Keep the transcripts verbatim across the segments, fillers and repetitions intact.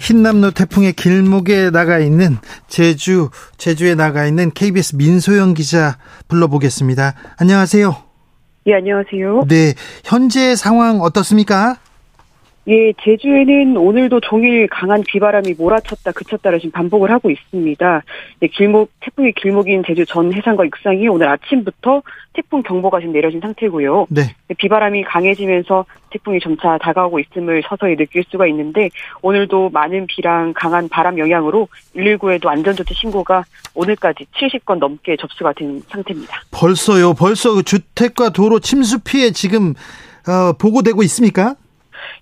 힌남노 태풍의 길목에 나가 있는 제주, 제주에 나가 있는 케이비에스 민소영 기자 불러보겠습니다. 안녕하세요. 예, 안녕하세요. 네, 현재 상황 어떻습니까? 예, 제주에는 오늘도 종일 강한 비바람이 몰아쳤다 그쳤다를 지금 반복을 하고 있습니다. 예, 길목, 태풍의 길목인 제주 전 해상과 육상이 오늘 아침부터 태풍 경보가 지금 내려진 상태고요. 네. 비바람이 강해지면서 태풍이 점차 다가오고 있음을 서서히 느낄 수가 있는데, 오늘도 많은 비랑 강한 바람 영향으로 일일구에도 안전조치 신고가 오늘까지 칠십 건 넘게 접수가 된 상태입니다. 벌써요? 벌써 주택과 도로 침수 피해 지금 어, 보고되고 있습니까?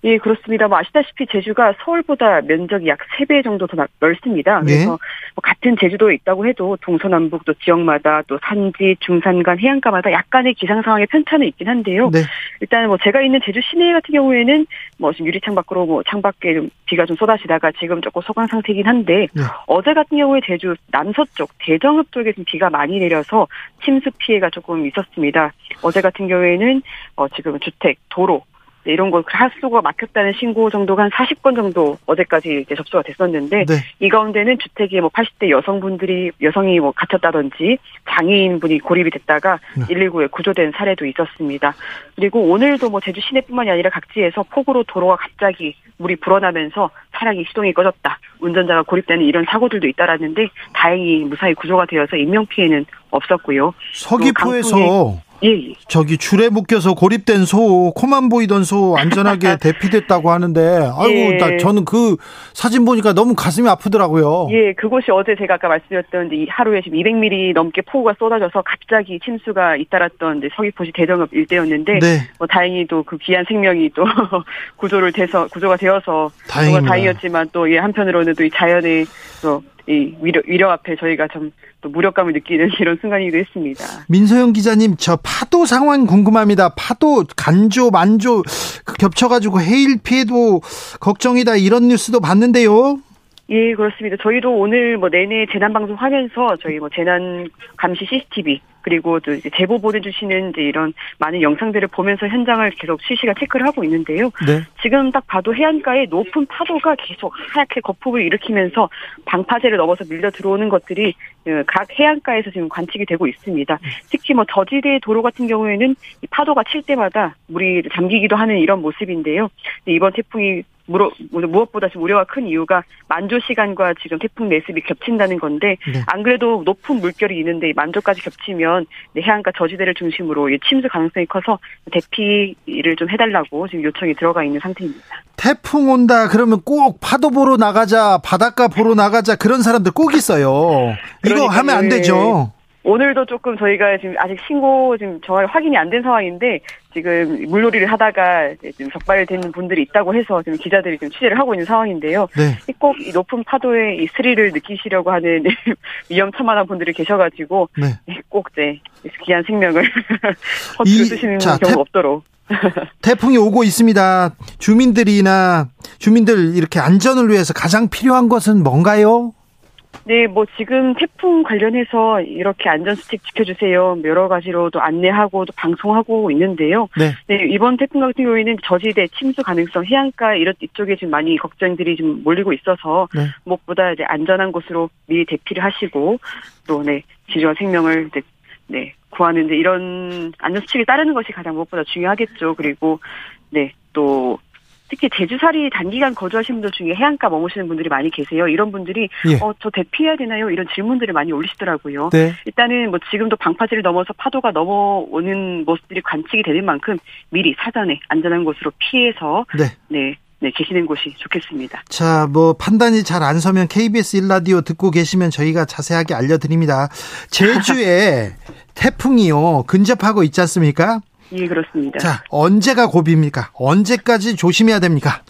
예, 그렇습니다. 뭐 아시다시피 제주가 서울보다 면적이 약 세 배 정도 더 넓습니다. 그래서 네. 뭐 같은 제주도에 있다고 해도 동서남북 또 지역마다 또 산지, 중산간, 해안가마다 약간의 기상 상황의 편차는 있긴 한데요. 네. 일단 뭐 제가 있는 제주 시내 같은 경우에는 뭐 지금 유리창 밖으로 뭐 창밖에 좀 비가 좀 쏟아지다가 지금 조금 소강 상태긴 한데, 네. 어제 같은 경우에 제주 남서쪽 대정읍 쪽에 지금 비가 많이 내려서 침수 피해가 조금 있었습니다. 어제 같은 경우에는 어 지금 주택, 도로 네, 이런 거 하수도가 막혔다는 신고 정도가 한 사십 건 정도 어제까지 이제 접수가 됐었는데, 네. 이 가운데는 주택에 뭐 팔십 대 여성분들이 여성이 뭐 갇혔다든지 장애인분이 고립이 됐다가 네. 일일구에 구조된 사례도 있었습니다. 그리고 오늘도 뭐 제주 시내뿐만이 아니라 각지에서 폭우로 도로가 갑자기 물이 불어나면서 차량이 시동이 꺼졌다, 운전자가 고립되는 이런 사고들도 있다라는데, 다행히 무사히 구조가 되어서 인명피해는 없었고요. 서귀포에서 예. 저기 줄에 묶여서 고립된 소, 코만 보이던 소 안전하게 대피됐다고 하는데, 아이고, 예. 나 저는 그 사진 보니까 너무 가슴이 아프더라고요. 예, 그곳이 어제 제가 아까 말씀드렸던 이 하루에 지금 이백 밀리미터 넘게 폭우가 쏟아져서 갑자기 침수가 잇따랐던 서귀포시 대정읍 일대였는데, 네. 뭐 다행히도 그 귀한 생명이 또 구조를 돼서 구조가 되어서 다행입니다. 다행이었지만 또 예, 한편으로는 또 이 자연의 또 이 위력, 위력 앞에 저희가 좀 또 무력감을 느끼는 이런 순간이기도 했습니다. 민소영 기자님, 저 파도 상황 궁금합니다. 파도 간조, 만조 겹쳐가지고 해일 피해도 걱정이다, 이런 뉴스도 봤는데요. 예, 그렇습니다. 저희도 오늘 뭐 내내 재난 방송 하면서 저희 뭐 재난 감시 씨씨티비 그리고 또 이제 제보 보내주시는 이제 이런 많은 영상들을 보면서 현장을 계속 실시간 체크를 하고 있는데요. 네. 지금 딱 봐도 해안가에 높은 파도가 계속 하얗게 거품을 일으키면서 방파제를 넘어서 밀려 들어오는 것들이 각 해안가에서 지금 관측이 되고 있습니다. 특히 뭐 저지대 도로 같은 경우에는 이 파도가 칠 때마다 물이 잠기기도 하는 이런 모습인데요. 이번 태풍이 무엇보다 지금 우려가 큰 이유가 만조 시간과 지금 태풍 내습이 겹친다는 건데, 네. 안 그래도 높은 물결이 있는데 만조까지 겹치면 해안가 저지대를 중심으로 침수 가능성이 커서 대피를 좀 해달라고 지금 요청이 들어가 있는 상태입니다. 태풍 온다 그러면 꼭 파도 보러 나가자, 바닷가 보러 나가자, 그런 사람들 꼭 있어요. 이거 하면 안 되죠. 오늘도 조금 저희가 지금 아직 신고 지금 정확히 확인이 안 된 상황인데, 지금 물놀이를 하다가 지금 적발되는 분들이 있다고 해서 지금 기자들이 지금 취재를 하고 있는 상황인데요. 네. 꼭 이 높은 파도의 이 스릴을 느끼시려고 하는 위험천만한 분들이 계셔가지고 네. 꼭 이제 귀한 생명을 허투루 쓰시는 자, 경우 태, 없도록. 태풍이 오고 있습니다. 주민들이나 주민들 이렇게 안전을 위해서 가장 필요한 것은 뭔가요? 네, 뭐 지금 태풍 관련해서 이렇게 안전수칙 지켜주세요, 여러 가지로 또 안내하고 또 방송하고 있는데요. 네. 네, 이번 태풍 같은 경우에는 저지대 침수 가능성, 해안가 이런 이쪽에 지금 많이 걱정들이 지금 몰리고 있어서 네. 무엇보다 이제 안전한 곳으로 미리 대피를 하시고 또 네, 지주와 생명을 이제 네, 구하는 이제 이런 안전수칙에 따르는 것이 가장 무엇보다 중요하겠죠. 그리고 네, 또 특히 제주살이 단기간 거주하시는 분들 중에 해안가 머무시는 분들이 많이 계세요. 이런 분들이 예. 어, 저 대피해야 되나요? 이런 질문들을 많이 올리시더라고요. 네. 일단은 뭐 지금도 방파제를 넘어서 파도가 넘어오는 모습들이 관측이 되는 만큼 미리 사전에 안전한 곳으로 피해서 네. 네, 네 계시는 곳이 좋겠습니다. 자, 뭐 판단이 잘 안 서면 케이비에스 일 라디오 듣고 계시면 저희가 자세하게 알려드립니다. 제주에 태풍이요 근접하고 있지 않습니까? 예, 그렇습니다. 자, 언제가 고비입니까? 언제까지 조심해야 됩니까?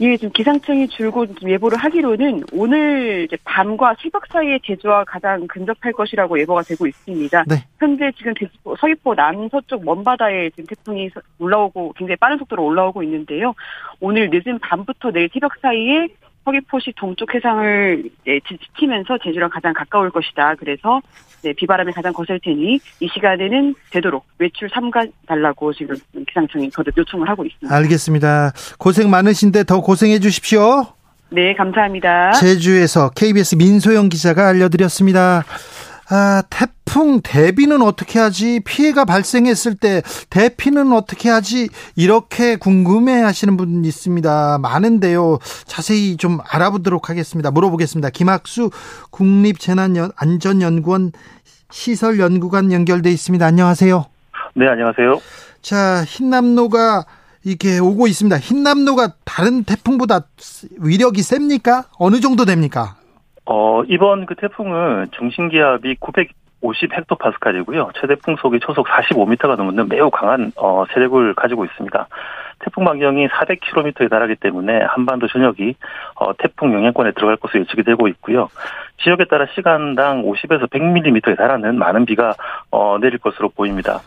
예, 지금 기상청이 줄곧 예보를 하기로는 오늘 이제 밤과 새벽 사이에 제주와 가장 근접할 것이라고 예보가 되고 있습니다. 네. 현재 지금 대지포, 서귀포 남서쪽 먼바다에 지금 태풍이 올라오고 굉장히 빠른 속도로 올라오고 있는데요. 오늘 늦은 밤부터 내일 새벽 사이에 서귀포시 동쪽 해상을 네, 지치면서 제주랑 가장 가까울 것이다. 그래서 네, 비바람이 가장 거셀 테니 이 시간에는 되도록 외출 삼가달라고 지금 기상청이 거듭 요청을 하고 있습니다. 알겠습니다. 고생 많으신데 더 고생해 주십시오. 네, 감사합니다. 제주에서 케이비에스 민소영 기자가 알려드렸습니다. 아, 태풍 대비는 어떻게 하지? 피해가 발생했을 때 대피는 어떻게 하지? 이렇게 궁금해하시는 분 있습니다. 많은데요. 자세히 좀 알아보도록 하겠습니다. 물어보겠습니다. 김학수 국립재난안전연구원 시설연구관 연결돼 있습니다. 안녕하세요. 네, 안녕하세요. 자, 힌남노가 이렇게 오고 있습니다. 힌남노가 다른 태풍보다 위력이 셉니까? 어느 정도 됩니까? 어, 이번 그 태풍은 중심기압이 구백오십 헥토파스칼이고요. 최대 풍속이 초속 사십오 미터가 넘는 매우 강한, 어, 세력을 가지고 있습니다. 태풍 반경이 사백 킬로미터에 달하기 때문에 한반도 전역이, 어, 태풍 영향권에 들어갈 것으로 예측이 되고 있고요. 지역에 따라 시간당 오십에서 백 밀리미터에 달하는 많은 비가, 어, 내릴 것으로 보입니다.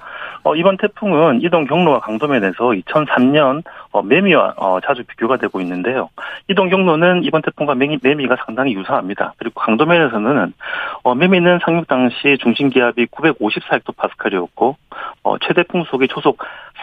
어, 이번 태풍은 이동 경로와 강도면에서 이천삼 년 어, 매미와 어, 자주 비교가 되고 있는데요. 이동 경로는 이번 태풍과 매미, 매미가 상당히 유사합니다. 그리고 강도면에서는 어, 매미는 상륙 당시 중심기압이 구백오십사 헥토파스칼이었고 어, 최대 풍속이 초속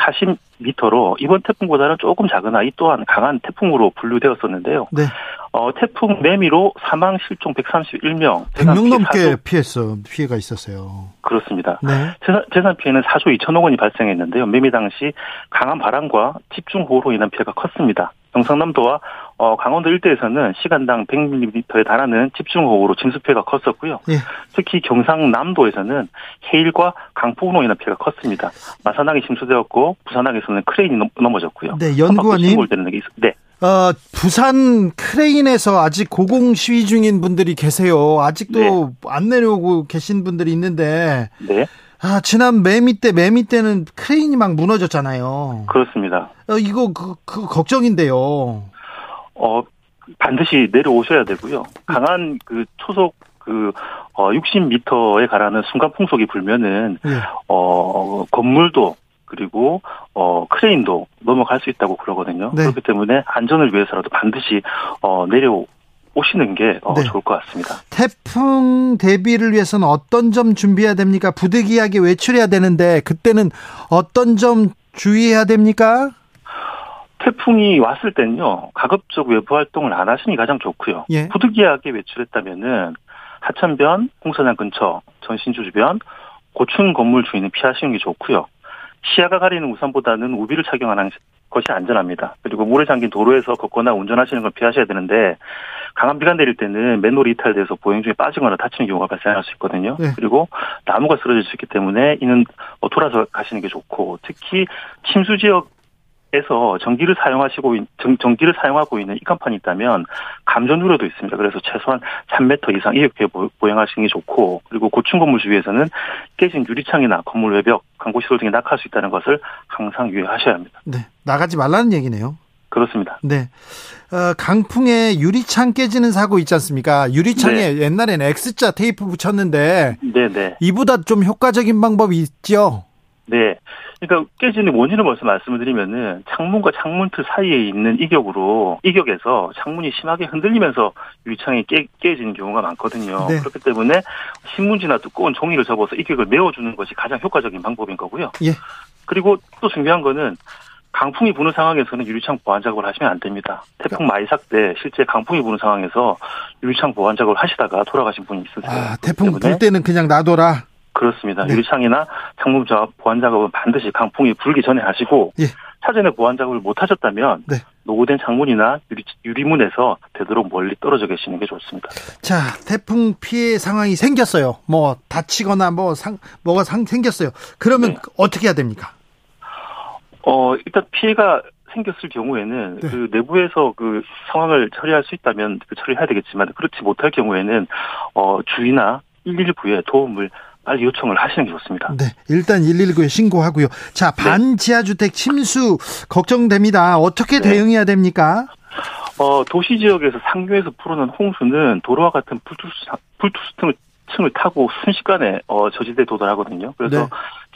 사십 미터로 이번 태풍보다는 조금 작으나 이 또한 강한 태풍으로 분류되었었는데요. 네. 어, 태풍 매미로 사망 실종 백삼십일 명. 백 명 넘게 피해서 피해가 있었어요. 그렇습니다. 네. 재산, 재산 피해는 사조 이천억 원이 발생했는데요. 매미 당시 강한 바람과 집중호우로 인한 피해가 컸습니다. 경상남도와 어, 강원도 일대에서는 시간당 백 밀리미터에 달하는 집중호우로 침수피해가 컸었고요. 예. 특히 경상남도에서는 해일과 강풍으로 인한 피해가 컸습니다. 마산항이 침수되었고 부산항에서는 크레인이 넘, 넘어졌고요. 네, 연구원님. 네. 어, 부산 크레인에서 아직 고공 시위 중인 분들이 계세요. 아직도 네. 안 내려오고 계신 분들이 있는데. 네. 아, 지난 매미 때, 매미 때는 크레인이 막 무너졌잖아요. 그렇습니다. 어, 이거 그, 그 걱정인데요. 어, 반드시 내려오셔야 되고요. 강한 그 초속 그, 어, 육십 미터에 가라는 순간 풍속이 불면은, 네. 어, 건물도, 그리고 어, 크레인도 넘어갈 수 있다고 그러거든요. 네. 그렇기 때문에 안전을 위해서라도 반드시 어, 내려오시는 게 어, 네. 좋을 것 같습니다. 태풍 대비를 위해서는 어떤 점 준비해야 됩니까? 부득이하게 외출해야 되는데 그때는 어떤 점 주의해야 됩니까? 태풍이 왔을 때는요. 가급적 외부 활동을 안 하시는 게 가장 좋고요. 예. 부득이하게 외출했다면은 하천변, 공사장 근처, 전신주 주변, 고층 건물 주위는 피하시는 게 좋고요. 시야가 가리는 우산보다는 우비를 착용하는 것이 안전합니다. 그리고 물에 잠긴 도로에서 걷거나 운전하시는 걸 피하셔야 되는데 강한 비가 내릴 때는 맨홀이 이탈돼서 보행 중에 빠지거나 다치는 경우가 발생할 수 있거든요. 네. 그리고 나무가 쓰러질 수 있기 때문에 이는 돌아서 가시는 게 좋고 특히 침수 지역에서 전기를 사용하시고 전, 전기를 사용하고 있는 이간판이 있다면 감전 우려도 있습니다. 그래서 최소한 삼 미터 이상 이륙해 보행하시는 게 좋고 그리고 고층 건물 주위에서는 깨진 유리창이나 건물 외벽 강고시설 등에 낙하할 수 있다는 것을 항상 유의하셔야 합니다. 네, 나가지 말라는 얘기네요. 그렇습니다. 네, 어, 강풍에 유리창 깨지는 사고 있지 않습니까? 유리창에 네. 옛날에는 X자 테이프 붙였는데 네, 네. 이보다 좀 효과적인 방법이 있죠? 네. 그러니까 깨지는 원인을 먼저 말씀을 드리면은 창문과 창문틀 사이에 있는 이격으로 이격에서 창문이 심하게 흔들리면서 유리창이 깨, 깨지는 경우가 많거든요. 네. 그렇기 때문에 신문지나 두꺼운 종이를 접어서 이격을 메워주는 것이 가장 효과적인 방법인 거고요. 예. 그리고 또 중요한 거는 강풍이 부는 상황에서는 유리창 보완 작업을 하시면 안 됩니다. 태풍 마이삭 때 실제 강풍이 부는 상황에서 유리창 보완 작업을 하시다가 돌아가신 분이 있으세요. 아, 태풍 불 때는 그냥 놔둬라. 그렇습니다. 네. 유리창이나 창문 보완 작업은 반드시 강풍이 불기 전에 하시고 예. 사전에 보완 작업을 못 하셨다면 네. 노후된 창문이나 유리, 유리문에서 되도록 멀리 떨어져 계시는 게 좋습니다. 자, 태풍 피해 상황이 생겼어요. 뭐 다치거나 뭐 상, 뭐가 상 생겼어요. 그러면 네. 어떻게 해야 됩니까? 어, 일단 피해가 생겼을 경우에는 네. 그 내부에서 그 상황을 처리할 수 있다면 그 처리해야 되겠지만 그렇지 못할 경우에는 어, 주의나 일일구에 도움을 빨리 요청을 하시는 게 좋습니다. 네, 일단 일일구에 신고하고요. 자, 반지하주택 침수 걱정됩니다. 어떻게 네. 대응해야 됩니까? 어, 도시 지역에서 상류에서 불어난 홍수는 도로와 같은 불투수, 불투수 등을 층을 타고 순식간에 어, 저지대에 도달하거든요. 그래서 네.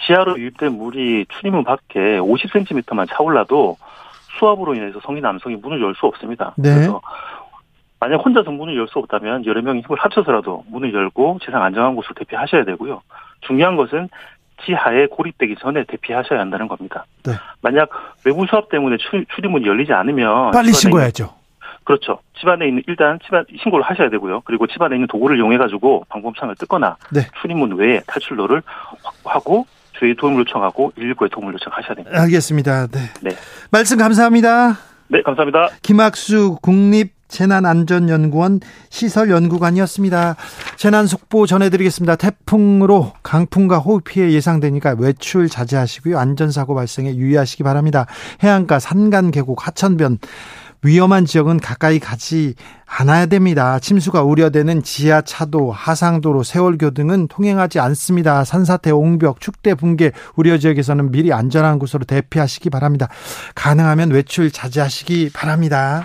지하로 유입된 물이 출입문 밖에 오십 센티미터만 차올라도 수압으로 인해서 성인 남성이 문을 열 수 없습니다. 네. 그래서 만약 혼자서 문을 열 수 없다면 여러 명이 힘을 합쳐서라도 문을 열고 지상 안전한 곳으로 대피하셔야 되고요. 중요한 것은 지하에 고립되기 전에 대피하셔야 한다는 겁니다. 네. 만약 외부 수압 때문에 출입문이 열리지 않으면 빨리 신고해야죠. 그렇죠. 집안에 있는 일단 집안 신고를 하셔야 되고요. 그리고 집안에 있는 도구를 이용해 가지고 방범창을 뜯거나 네. 출입문 외에 탈출로를 확보하고 주의 도움을 요청하고 일일구에 도움을 요청하셔야 됩니다. 알겠습니다. 네. 네. 말씀 감사합니다. 네, 감사합니다. 김학수 국립재난안전연구원 시설연구관이었습니다. 재난 속보 전해드리겠습니다. 태풍으로 강풍과 호우 피해 예상되니까 외출 자제하시고요. 안전사고 발생에 유의하시기 바랍니다. 해안가, 산간, 계곡, 하천변 위험한 지역은 가까이 가지 않아야 됩니다. 침수가 우려되는 지하차도, 하상도로, 세월교 등은 통행하지 않습니다. 산사태, 옹벽, 축대 붕괴 우려지역에서는 미리 안전한 곳으로 대피하시기 바랍니다. 가능하면 외출 자제하시기 바랍니다.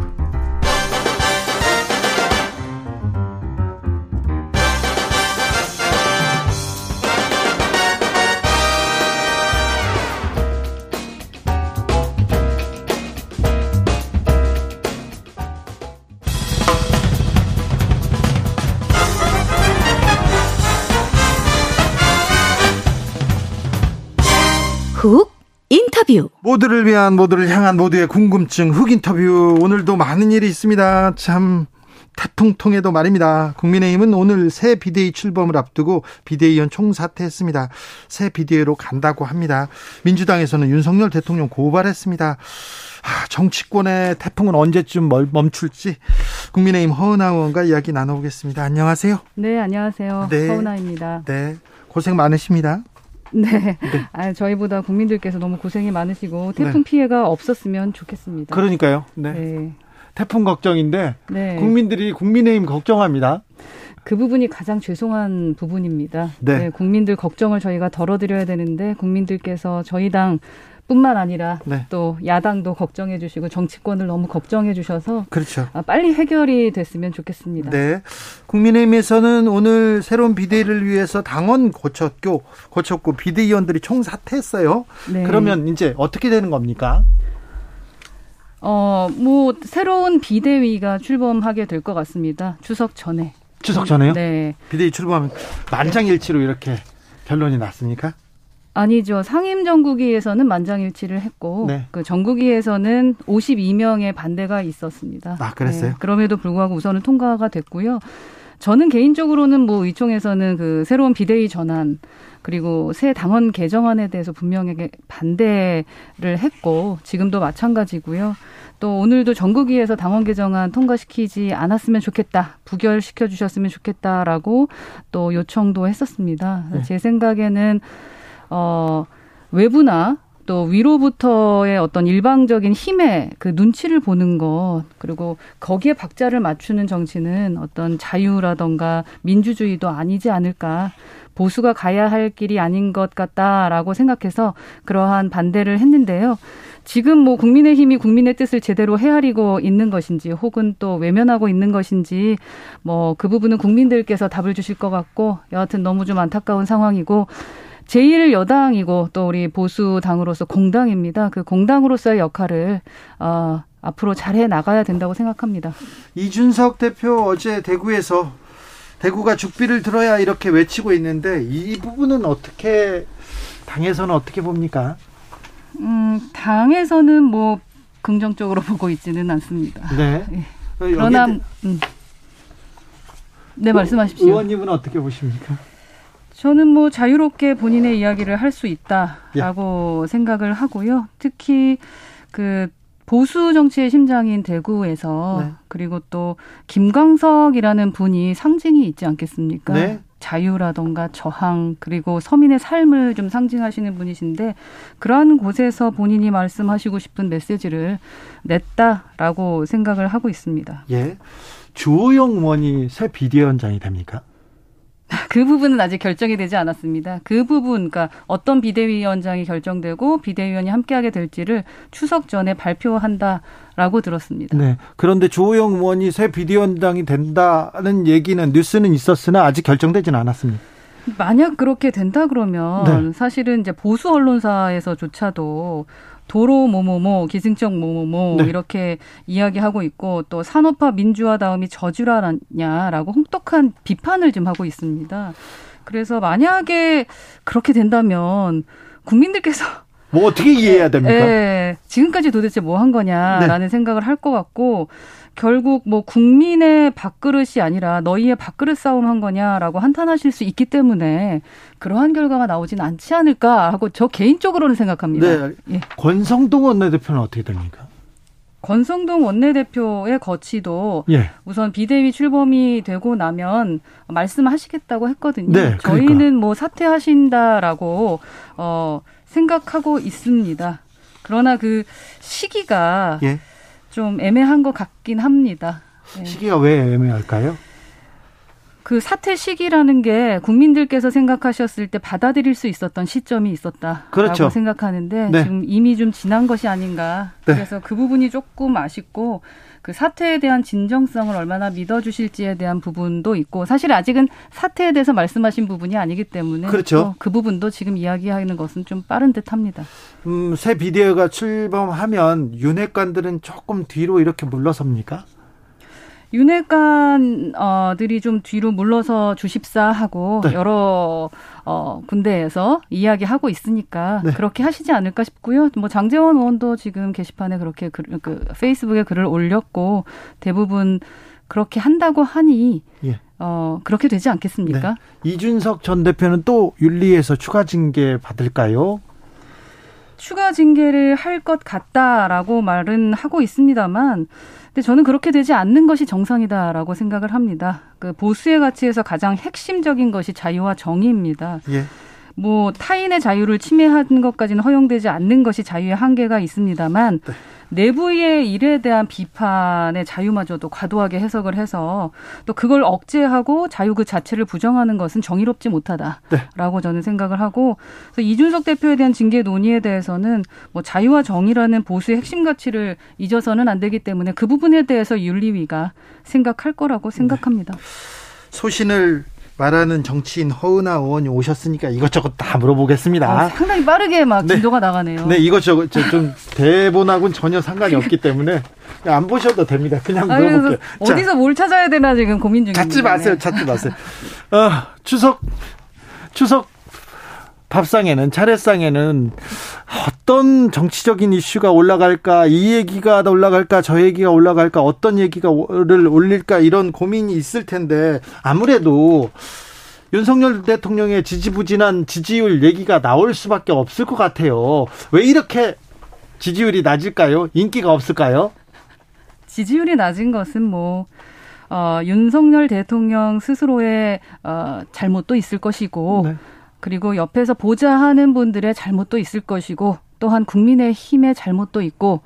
훅 인터뷰. 모두를 위한, 모두를 향한, 모두의 궁금증 훅 인터뷰. 오늘도 많은 일이 있습니다. 참 태풍통에도 말입니다. 국민의힘은 오늘 새 비대위 출범을 앞두고 비대위원 총사퇴했습니다. 새 비대위로 간다고 합니다. 민주당에서는 윤석열 대통령 고발했습니다. 아, 정치권의 태풍은 언제쯤 멈출지 국민의힘 허은아 의원과 이야기 나눠보겠습니다. 안녕하세요. 네, 안녕하세요. 네, 허은아입니다. 네, 고생 많으십니다. 네. 네. 아, 저희보다 국민들께서 너무 고생이 많으시고 태풍 네. 피해가 없었으면 좋겠습니다. 그러니까요. 네. 네. 태풍 걱정인데 네. 국민들이 국민의힘 걱정합니다. 그 부분이 가장 죄송한 부분입니다. 네. 네, 국민들 걱정을 저희가 덜어드려야 되는데 국민들께서 저희 당 뿐만 아니라 네. 또 야당도 걱정해 주시고 정치권을 너무 걱정해 주셔서 그렇죠. 빨리 해결이 됐으면 좋겠습니다. 네. 국민의힘에서는 오늘 새로운 비대위를 위해서 당원 고쳤고, 고쳤고 비대위원들이 총사퇴했어요. 네. 그러면 이제 어떻게 되는 겁니까? 어, 뭐 새로운 비대위가 출범하게 될 것 같습니다. 추석 전에. 추석 전에요? 네. 비대위 출범하면 만장일치로 이렇게 결론이 났습니까? 아니죠. 상임정국위에서는 만장일치를 했고 네. 그 정국위에서는 오십이 명의 반대가 있었습니다. 아, 그랬어요? 네. 그럼에도 불구하고 우선은 통과가 됐고요. 저는 개인적으로는 뭐 의총에서는 그 새로운 비대위 전환 그리고 새 당원 개정안에 대해서 분명하게 반대를 했고 지금도 마찬가지고요. 또 오늘도 전국위에서 당원 개정안 통과시키지 않았으면 좋겠다. 부결시켜 주셨으면 좋겠다라고 또 요청도 했었습니다. 네. 제 생각에는 어, 외부나 또 위로부터의 어떤 일방적인 힘의 그 눈치를 보는 것 그리고 거기에 박자를 맞추는 정치는 어떤 자유라던가 민주주의도 아니지 않을까. 보수가 가야 할 길이 아닌 것 같다라고 생각해서 그러한 반대를 했는데요. 지금 뭐 국민의힘이 국민의 뜻을 제대로 헤아리고 있는 것인지 혹은 또 외면하고 있는 것인지 뭐 그 부분은 국민들께서 답을 주실 것 같고 여하튼 너무 좀 안타까운 상황이고 제일 여당이고 또 우리 보수당으로서 공당입니다. 그 공당으로서의 역할을 어, 앞으로 잘해 나가야 된다고 생각합니다. 이준석 대표 어제 대구에서 대구가 죽비를 들어야 이렇게 외치고 있는데 이 부분은 어떻게 당에서는 어떻게 봅니까? 음, 당에서는 뭐 긍정적으로 보고 있지는 않습니다. 네. 예. 그러나 대... 음. 네, 말씀하십시오. 의원님은 어떻게 보십니까? 저는 뭐 자유롭게 본인의 이야기를 할 수 있다라고 예. 생각을 하고요. 특히 그 보수 정치의 심장인 대구에서 네. 그리고 또 김광석이라는 분이 상징이 있지 않겠습니까? 네. 자유라던가 저항 그리고 서민의 삶을 좀 상징하시는 분이신데 그러한 곳에서 본인이 말씀하시고 싶은 메시지를 냈다라고 생각을 하고 있습니다. 예, 주호영 의원이 새 비대위원장이 됩니까? 그 부분은 아직 결정이 되지 않았습니다. 그 부분, 그러니까 어떤 비대위원장이 결정되고 비대위원이 함께하게 될지를 추석 전에 발표한다라고 들었습니다. 네. 그런데 주호영 의원이 새 비대위원장이 된다는 얘기는 뉴스는 있었으나 아직 결정되지는 않았습니다. 만약 그렇게 된다 그러면 네. 사실은 이제 보수 언론사에서조차도 도로 뭐뭐뭐, 기승적 뭐뭐뭐 네. 이렇게 이야기하고 있고 또 산업화 민주화 다음이 저주라냐라고 혹독한 비판을 지금 하고 있습니다. 그래서 만약에 그렇게 된다면 국민들께서 뭐 어떻게 이해해야 됩니까? 네, 지금까지 도대체 뭐 한 거냐라는 네. 생각을 할 것 같고 결국 뭐 국민의 밥그릇이 아니라 너희의 밥그릇 싸움 한 거냐라고 한탄하실 수 있기 때문에 그러한 결과가 나오진 않지 않을까 하고 저 개인적으로는 생각합니다. 네. 예. 권성동 원내대표는 어떻게 됩니까? 권성동 원내대표의 거치도 예. 우선 비대위 출범이 되고 나면 말씀하시겠다고 했거든요. 네, 그러니까. 저희는 뭐 사퇴하신다라고 어, 생각하고 있습니다. 그러나 그 시기가 예. 좀 애매한 것 같긴 합니다. 네. 시기가 왜 애매할까요? 그 사퇴 시기라는 게 국민들께서 생각하셨을 때 받아들일 수 있었던 시점이 있었다라고 그렇죠. 생각하는데 네. 지금 이미 좀 지난 것이 아닌가. 네. 그래서 그 부분이 조금 아쉽고 그 사퇴에 대한 진정성을 얼마나 믿어주실지에 대한 부분도 있고 사실 아직은 사퇴에 대해서 말씀하신 부분이 아니기 때문에 그렇죠. 그 부분도 지금 이야기하는 것은 좀 빠른 듯합니다. 음, 새 비대위가 출범하면 윤핵관들은 조금 뒤로 이렇게 물러섭니까? 윤핵관들이 좀 뒤로 물러서 주십사 하고 네. 여러 어, 군데에서 이야기하고 있으니까 네. 그렇게 하시지 않을까 싶고요. 뭐 장재원 의원도 지금 게시판에 그렇게 글, 그 페이스북에 글을 올렸고 대부분 그렇게 한다고 하니 예. 어, 그렇게 되지 않겠습니까? 네. 이준석 전 대표는 또 윤리에서 추가 징계 받을까요? 추가 징계를 할 것 같다라고 말은 하고 있습니다만 근데 저는 그렇게 되지 않는 것이 정상이다라고 생각을 합니다. 그 보수의 가치에서 가장 핵심적인 것이 자유와 정의입니다. 예. 뭐 타인의 자유를 침해하는 것까지는 허용되지 않는 것이 자유의 한계가 있습니다만 네. 내부의 일에 대한 비판의 자유마저도 과도하게 해석을 해서 또 그걸 억제하고 자유 그 자체를 부정하는 것은 정의롭지 못하다라고 네. 저는 생각을 하고 그래서 이준석 대표에 대한 징계 논의에 대해서는 뭐 자유와 정의라는 보수의 핵심 가치를 잊어서는 안 되기 때문에 그 부분에 대해서 윤리위가 생각할 거라고 생각합니다. 네. 소신을 말하는 정치인 허은아 의원이 오셨으니까 이것저것 다 물어보겠습니다. 아, 상당히 빠르게 막 진도가 네. 나가네요. 네, 이것저것 좀 대본하고는 전혀 상관이 없기 때문에 안 보셔도 됩니다. 그냥 물어볼게요. 아, 어디서 자, 뭘 찾아야 되나 지금 고민 중입니다. 찾지 마세요. 찾지 마세요. 어, 추석 추석 밥상에는 차례상에는 어떤 정치적인 이슈가 올라갈까 이 얘기가 올라갈까 저 얘기가 올라갈까 어떤 얘기가를 올릴까 이런 고민이 있을 텐데 아무래도 윤석열 대통령의 지지부진한 지지율 얘기가 나올 수밖에 없을 것 같아요. 왜 이렇게 지지율이 낮을까요? 인기가 없을까요? 지지율이 낮은 것은 뭐 어, 윤석열 대통령 스스로의 어, 잘못도 있을 것이고 네. 그리고 옆에서 보자 하는 분들의 잘못도 있을 것이고 또한 국민의힘의 잘못도 있고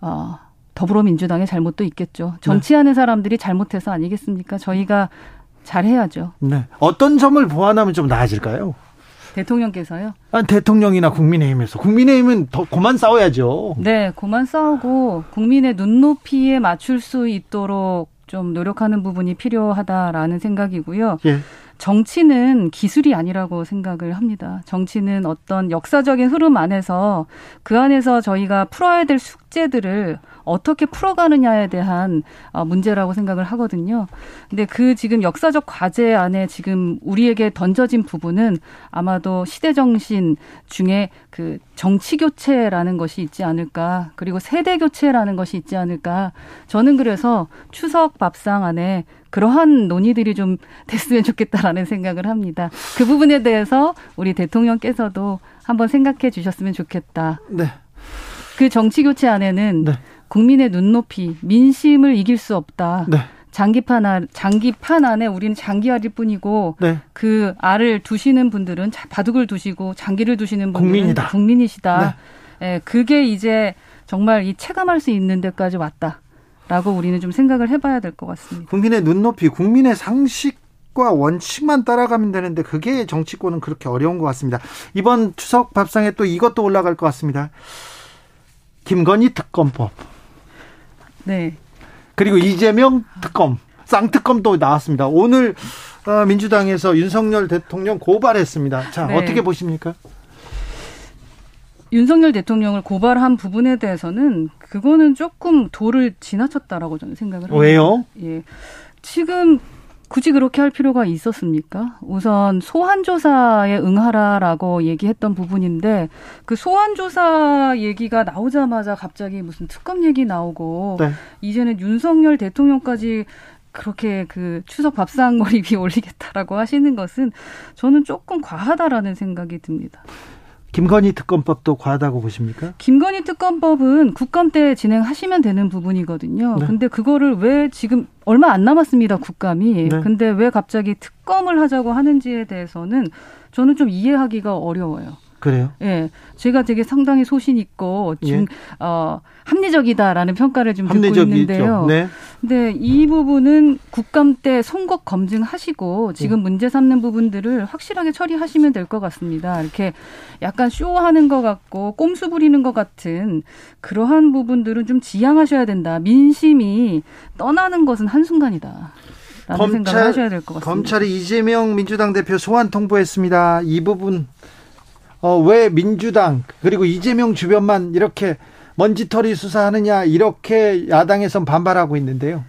어, 더불어민주당의 잘못도 있겠죠. 정치하는 네. 사람들이 잘못해서 아니겠습니까? 저희가 잘해야죠. 네. 어떤 점을 보완하면 좀 나아질까요? 대통령께서요? 아니, 대통령이나 국민의힘에서. 국민의힘은 더 고만 싸워야죠. 네. 고만 싸우고 국민의 눈높이에 맞출 수 있도록 좀 노력하는 부분이 필요하다라는 생각이고요. 예. 정치는 기술이 아니라고 생각을 합니다. 정치는 어떤 역사적인 흐름 안에서 그 안에서 저희가 풀어야 될 숙제들을 어떻게 풀어가느냐에 대한 문제라고 생각을 하거든요. 근데 그 지금 역사적 과제 안에 지금 우리에게 던져진 부분은 아마도 시대 정신 중에 그 정치 교체라는 것이 있지 않을까. 그리고 세대 교체라는 것이 있지 않을까. 저는 그래서 추석 밥상 안에 그러한 논의들이 좀 됐으면 좋겠다라는 생각을 합니다. 그 부분에 대해서 우리 대통령께서도 한번 생각해 주셨으면 좋겠다. 네. 그 정치 교체 안에는 네. 국민의 눈높이, 민심을 이길 수 없다. 네. 장기판 안, 장기판 안에 우리는 장기알일 뿐이고 네. 그 알을 두시는 분들은 바둑을 두시고 장기를 두시는 분들은 국민이다. 국민이시다. 네. 예, 그게 이제 정말 이 체감할 수 있는 데까지 왔다. 라고 우리는 좀 생각을 해봐야 될 것 같습니다. 국민의 눈높이, 국민의 상식 원칙과 원칙만 따라가면 되는데 그게 정치권은 그렇게 어려운 것 같습니다. 이번 추석 밥상에 또 이것도 올라갈 것 같습니다. 김건희 특검법. 네. 그리고 이재명 특검, 쌍특검도 나왔습니다. 오늘 민주당에서 윤석열 대통령 고발했습니다. 자, 네. 어떻게 보십니까? 윤석열 대통령을 고발한 부분에 대해서는 그거는 조금 도를 지나쳤다라고 저는 생각을 합니다. 왜요? 예, 지금 굳이 그렇게 할 필요가 있었습니까? 우선 소환조사에 응하라라고 얘기했던 부분인데 그 소환조사 얘기가 나오자마자 갑자기 무슨 특검 얘기 나오고 네. 이제는 윤석열 대통령까지 그렇게 그 추석 밥상머리 위에 올리겠다라고 하시는 것은 저는 조금 과하다라는 생각이 듭니다. 김건희 특검법도 과하다고 보십니까? 김건희 특검법은 국감 때 진행하시면 되는 부분이거든요. 네. 근데 그거를 왜 지금 얼마 안 남았습니다, 국감이. 네. 근데 왜 갑자기 특검을 하자고 하는지에 대해서는 저는 좀 이해하기가 어려워요. 그래요? 예. 제가 되게 상당히 소신 있고 좀, 예. 어, 합리적이다라는 평가를 좀 듣고 있는데요. 네. 근데 이 부분은 국감 때 송곳 검증하시고 지금 문제 삼는 부분들을 확실하게 처리하시면 될 것 같습니다. 이렇게 약간 쇼하는 것 같고 꼼수 부리는 것 같은 그러한 부분들은 좀 지양하셔야 된다. 민심이 떠나는 것은 한순간이다. 라는 생각을 하셔야 될 것 같습니다. 검찰이 이재명 민주당 대표 소환 통보했습니다. 이 부분. 어, 왜 민주당 그리고 이재명 주변만 이렇게 먼지털이 수사하느냐 이렇게 야당에선 반발하고 있는데요.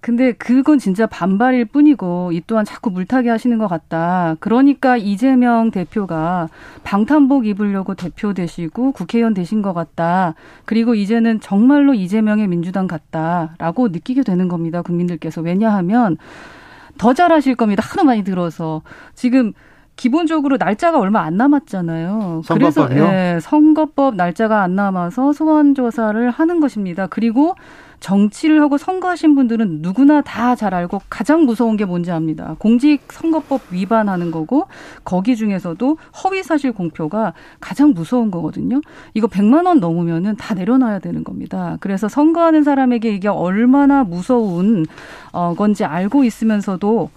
근데 그건 진짜 반발일 뿐이고 이 또한 자꾸 물타기 하시는 것 같다. 그러니까 이재명 대표가 방탄복 입으려고 대표 되시고 국회의원 되신 것 같다. 그리고 이제는 정말로 이재명의 민주당 같다라고 느끼게 되는 겁니다. 국민들께서. 왜냐하면 더 잘하실 겁니다. 하도 많이 들어서. 지금. 기본적으로 날짜가 얼마 안 남았잖아요. 선거법이요? 그래서 예, 선거법 날짜가 안 남아서 소환조사를 하는 것입니다. 그리고 정치를 하고 선거하신 분들은 누구나 다 잘 알고 가장 무서운 게 뭔지 압니다. 공직선거법 위반하는 거고 거기 중에서도 허위사실 공표가 가장 무서운 거거든요. 이거 백만 원 넘으면은 다 내려놔야 되는 겁니다. 그래서 선거하는 사람에게 이게 얼마나 무서운 어, 건지 알고 있으면서도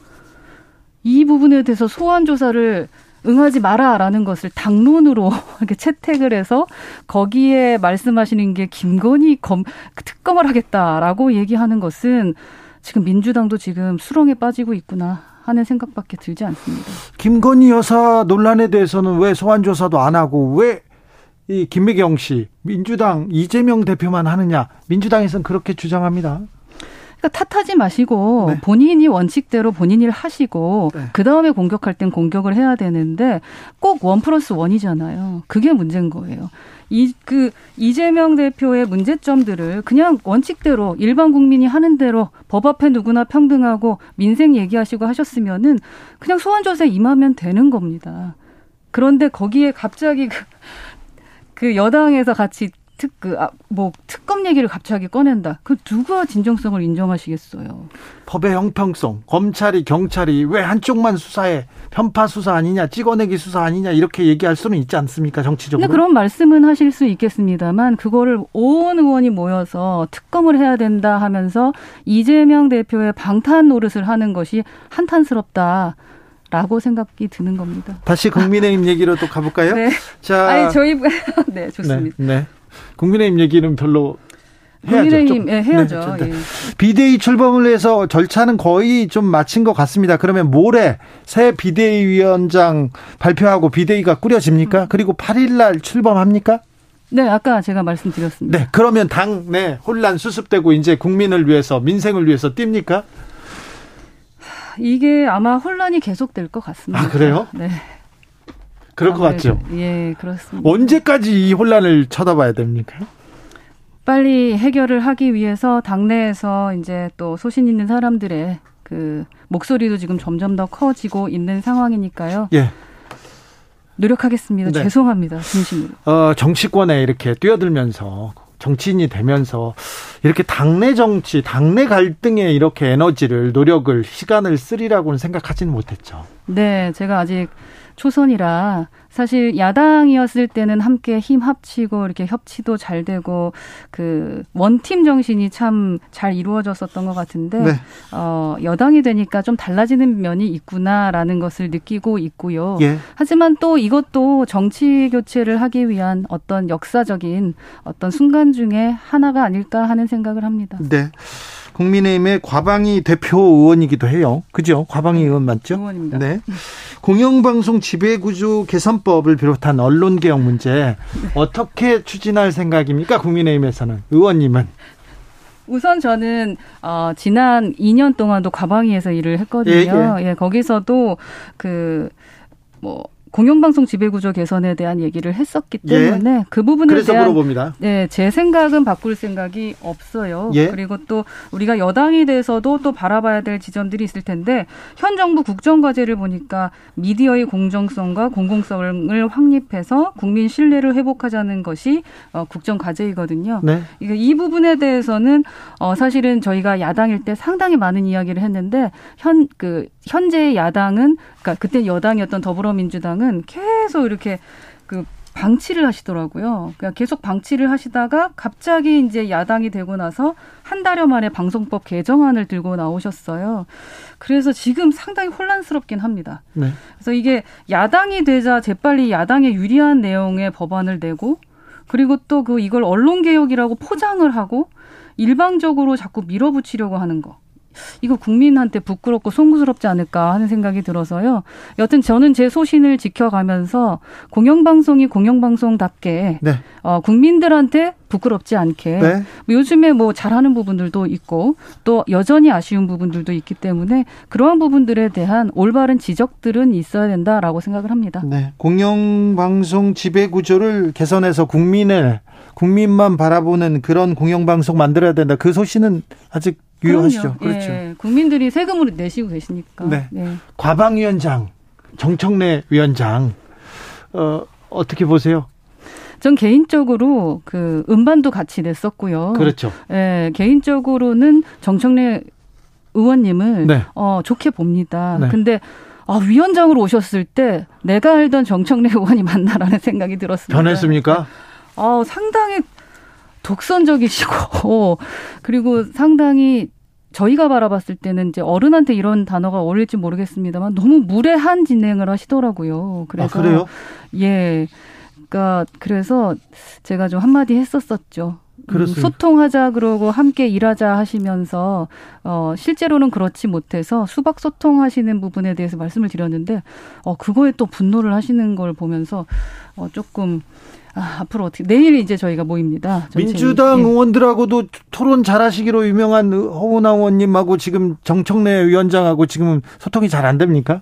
이 부분에 대해서 소환 조사를 응하지 마라라는 것을 당론으로 이렇게 채택을 해서 거기에 말씀하시는 게 김건희 검, 특검을 하겠다라고 얘기하는 것은 지금 민주당도 지금 수렁에 빠지고 있구나 하는 생각밖에 들지 않습니다. 김건희 여사 논란에 대해서는 왜 소환 조사도 안 하고 왜 이 김미경 씨 민주당 이재명 대표만 하느냐 민주당에서는 그렇게 주장합니다. 탓하지 마시고 네. 본인이 원칙대로 본인 일 하시고 네. 그다음에 공격할 땐 공격을 해야 되는데 꼭 원 플러스 원이잖아요. 그게 문제인 거예요. 이, 그 이재명 대표의 문제점들을 그냥 원칙대로 일반 국민이 하는 대로 법 앞에 누구나 평등하고 민생 얘기하시고 하셨으면은 그냥 소환조사에 임하면 되는 겁니다. 그런데 거기에 갑자기 그, 그 여당에서 같이 특, 그, 아, 뭐, 특검 얘기를 갑자기 꺼낸다. 그 누가 진정성을 인정하시겠어요? 법의 형평성, 검찰이, 경찰이 왜 한쪽만 수사해? 편파 수사 아니냐, 찍어내기 수사 아니냐, 이렇게 얘기할 수는 있지 않습니까, 정치적으로? 근데 그런 말씀은 하실 수 있겠습니다만, 그거를 온 의원이 모여서 특검을 해야 된다 하면서 이재명 대표의 방탄 노릇을 하는 것이 한탄스럽다. 라고 생각이 드는 겁니다. 다시 국민의힘 얘기로 또 가볼까요? 네. 자. 아니, 저희, 네, 좋습니다. 네. 네. 국민의힘 얘기는 별로 해야죠. 국민의힘, 예, 해야죠. 네, 예. 비대위 출범을 해서 절차는 거의 좀 마친 것 같습니다. 그러면 모레 새 비대위원장 발표하고 비대위가 꾸려집니까? 음. 그리고 팔일 날 출범합니까? 네, 아까 제가 말씀드렸습니다. 네, 그러면 당, 네, 혼란 수습되고 이제 국민을 위해서, 민생을 위해서 뜁니까? 이게 아마 혼란이 계속될 것 같습니다. 아, 그래요? 네. 그럴 것 같죠? 예, 그렇습니다. 언제까지 이 혼란을 쳐다봐야 됩니까? 빨리 해결을 하기 위해서 당내에서 이제 또 소신 있는 사람들의 그 목소리도 지금 점점 더 커지고 있는 상황이니까요. 예. 노력하겠습니다. 네. 죄송합니다. 진심으로. 어, 정치권에 이렇게 뛰어들면서 정치인이 되면서 이렇게 당내 정치, 당내 갈등에 이렇게 에너지를, 노력을, 시간을 쓰리라고는 생각하지는 못했죠. 네, 제가 아직 초선이라 사실 야당이었을 때는 함께 힘 합치고 이렇게 협치도 잘 되고 그 원팀 정신이 참 잘 이루어졌었던 것 같은데 네. 어, 여당이 되니까 좀 달라지는 면이 있구나라는 것을 느끼고 있고요. 예. 하지만 또 이것도 정치 교체를 하기 위한 어떤 역사적인 어떤 순간 중에 하나가 아닐까 하는 생각을 합니다. 네. 국민의힘의 과방위 대표 의원이기도 해요. 그죠? 과방위 의원 맞죠? 의원입니다. 네. 공영방송 지배구조 개선법을 비롯한 언론개혁 문제 네. 어떻게 추진할 생각입니까? 국민의힘에서는. 의원님은. 우선 저는 어, 지난 이 년 동안도 과방위에서 일을 했거든요. 예, 예. 예, 거기서도 그 뭐. 공영방송 지배구조 개선에 대한 얘기를 했었기 때문에 예. 그 부분에 그래서 대한 물어봅니다. 네, 제 생각은 바꿀 생각이 없어요. 예. 그리고 또 우리가 여당이 돼서도 또 바라봐야 될 지점들이 있을 텐데 현 정부 국정과제를 보니까 미디어의 공정성과 공공성을 확립해서 국민 신뢰를 회복하자는 것이 어, 국정과제이거든요. 네. 이 부분에 대해서는 어, 사실은 저희가 야당일 때 상당히 많은 이야기를 했는데 현, 그, 현재의 야당은 그러니까 그때 여당이었던 더불어민주당은 계속 이렇게 그 방치를 하시더라고요. 그러니까 계속 방치를 하시다가 갑자기 이제 야당이 되고 나서 한 달여 만에 방송법 개정안을 들고 나오셨어요. 그래서 지금 상당히 혼란스럽긴 합니다. 네. 그래서 이게 야당이 되자 재빨리 야당에 유리한 내용의 법안을 내고 그리고 또 그 이걸 언론개혁이라고 포장을 하고 일방적으로 자꾸 밀어붙이려고 하는 거. 이거 국민한테 부끄럽고 송구스럽지 않을까 하는 생각이 들어서요. 여튼 저는 제 소신을 지켜가면서 공영방송이 공영방송답게 네. 어, 국민들한테 부끄럽지 않게 네. 뭐 요즘에 뭐 잘하는 부분들도 있고 또 여전히 아쉬운 부분들도 있기 때문에 그러한 부분들에 대한 올바른 지적들은 있어야 된다라고 생각을 합니다. 네, 공영방송 지배구조를 개선해서 국민을 국민만 바라보는 그런 공영방송 만들어야 된다. 그 소신은 아직 유효하시죠. 그렇죠. 예, 국민들이 세금으로 내시고 계시니까. 네. 예. 과방위원장, 정청래 위원장 어, 어떻게 보세요? 전 개인적으로 그 음반도 같이 냈었고요. 그렇죠. 예, 개인적으로는 정청래 의원님을 네. 어, 좋게 봅니다. 네. 근데 아, 위원장으로 오셨을 때 내가 알던 정청래 의원이 맞나라는 생각이 들었습니다. 변했습니까? 어, 상당히 독선적이시고 그리고 상당히 저희가 바라봤을 때는 이제 어른한테 이런 단어가 어울릴지 모르겠습니다만 너무 무례한 진행을 하시더라고요. 그래서 아, 그래요? 예, 그러니까 그래서 제가 좀 한마디 했었었죠. 그렇습니다. 소통하자 그러고 함께 일하자 하시면서 어, 실제로는 그렇지 못해서 수박 소통하시는 부분에 대해서 말씀을 드렸는데 어, 그거에 또 분노를 하시는 걸 보면서 어, 조금. 아, 앞으로 어떻게 내일 이제 저희가 모입니다. 민주당 예. 의원들하고도 토론 잘하시기로 유명한 허은아 의원님하고 지금 정청래 위원장하고 지금 소통이 잘 안 됩니까?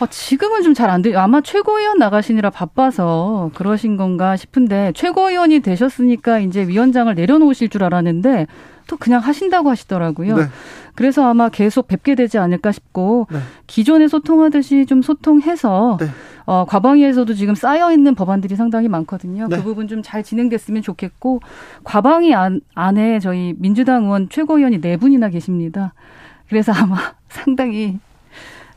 아, 지금은 좀 잘 안 돼요. 아마 최고위원 나가시느라 바빠서 그러신 건가 싶은데 최고위원이 되셨으니까 이제 위원장을 내려놓으실 줄 알았는데 또 그냥 하신다고 하시더라고요. 네. 그래서 아마 계속 뵙게 되지 않을까 싶고 네. 기존에 소통하듯이 좀 소통해서 네. 어, 과방위에서도 지금 쌓여있는 법안들이 상당히 많거든요. 네. 그 부분 좀 잘 진행됐으면 좋겠고 과방위 안, 안에 저희 민주당 의원 최고위원이 네 분이나 계십니다. 그래서 아마 상당히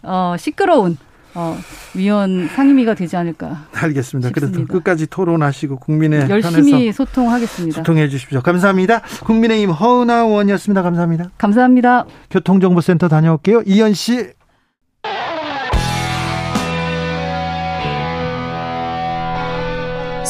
어, 시끄러운 어, 위원 상임위가 되지 않을까 알겠습니다. 싶습니다. 그래도 끝까지 토론하시고 국민의 열심히 소통하겠습니다. 소통해 주십시오. 감사합니다. 국민의힘 허은아 의원이었습니다. 감사합니다. 감사합니다. 교통정보센터 다녀올게요. 이현 씨.